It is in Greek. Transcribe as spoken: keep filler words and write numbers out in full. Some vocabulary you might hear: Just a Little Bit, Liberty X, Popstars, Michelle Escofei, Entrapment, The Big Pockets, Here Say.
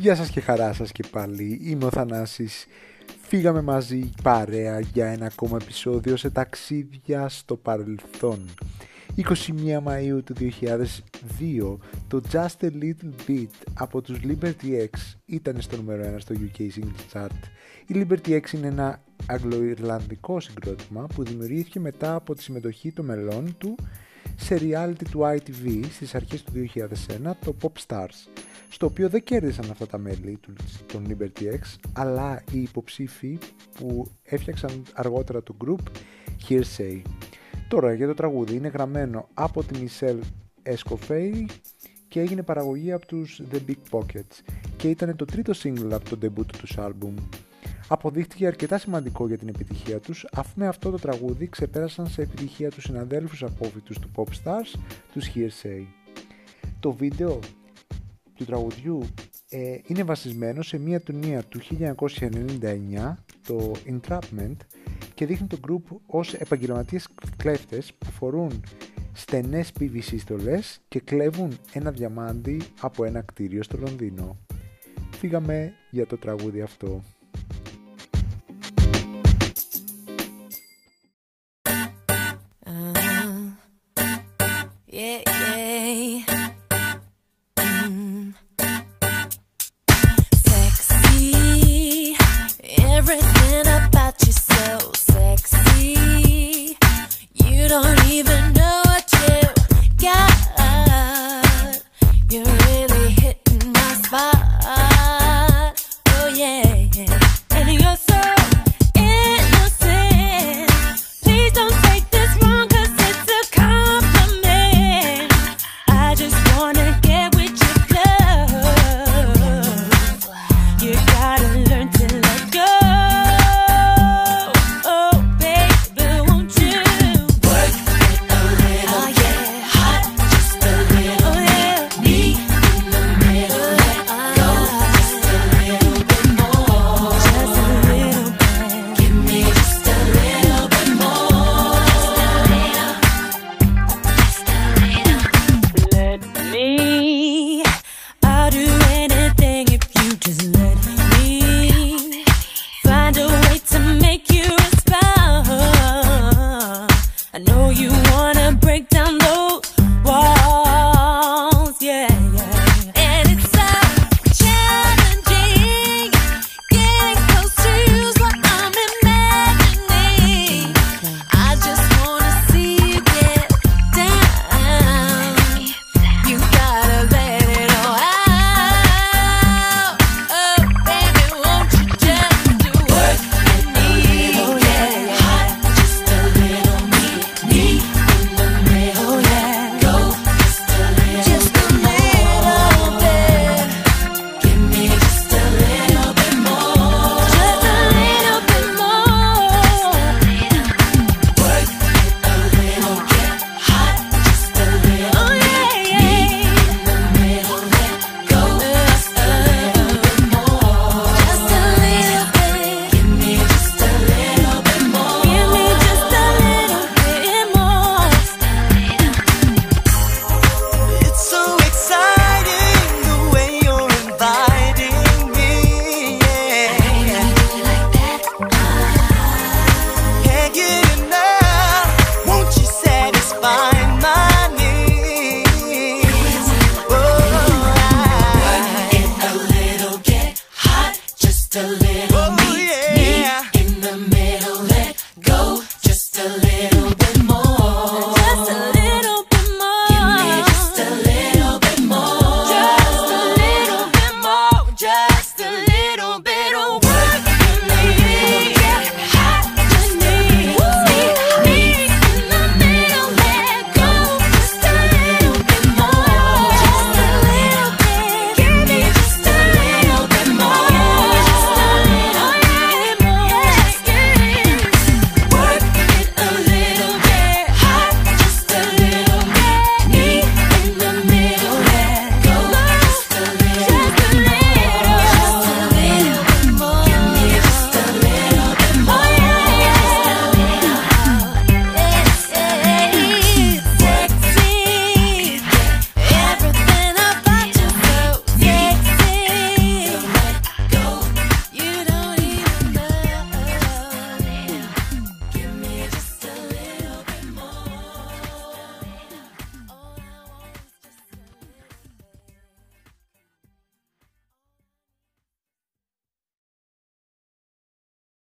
Γεια σας και χαρά σας και πάλι, είμαι ο Θανάσης. Φύγαμε μαζί παρέα για ένα ακόμα επεισόδιο σε ταξίδια στο παρελθόν. εικοστή πρώτη Μαΐου του δύο χιλιάδες δύο, το Just a Little Bit από τους Liberty X ήταν στο νούμερο ένα στο γιου κέι Singles Chart. Η Liberty X είναι ένα αγγλοϊρλανδικό συγκρότημα που δημιουργήθηκε μετά από τη συμμετοχή των μελών του σε reality του άι τι βι στις αρχές του δύο χιλιάδες ένα, το Popstars, στο οποίο δεν κέρδισαν αυτά τα μέλη των Liberty X, αλλά οι υποψήφοι που έφτιαξαν αργότερα το group Here Say. Τώρα για το τραγούδι, είναι γραμμένο από τη Michelle Escofei και έγινε παραγωγή από τους The Big Pockets και ήταν το τρίτο single από το debut του άλμπουμ. Αποδείχτηκε αρκετά σημαντικό για την επιτυχία τους, αφού με αυτό το τραγούδι ξεπέρασαν σε επιτυχία τους συναδέλφους απόφοιτους του Pop Stars, τους Here Say. Το βίντεο του τραγουδιού ε, είναι βασισμένο σε μια ταινία του χίλια εννιακόσια ενενήντα εννιά, το Entrapment, και δείχνει το group ως επαγγελματίες κλέφτες που φορούν στενές πι βι σι στολές και κλέβουν ένα διαμάντι από ένα κτίριο στο Λονδίνο. Φύγαμε για το τραγούδι αυτό. Yeah, yeah. Mm. Sexy, everything about you so sexy. You don't even know what you got. You're really hitting my spot. Oh yeah, and you're so innocent. Please don't take this wrong, 'cause it's a compliment. I know you wanna break down the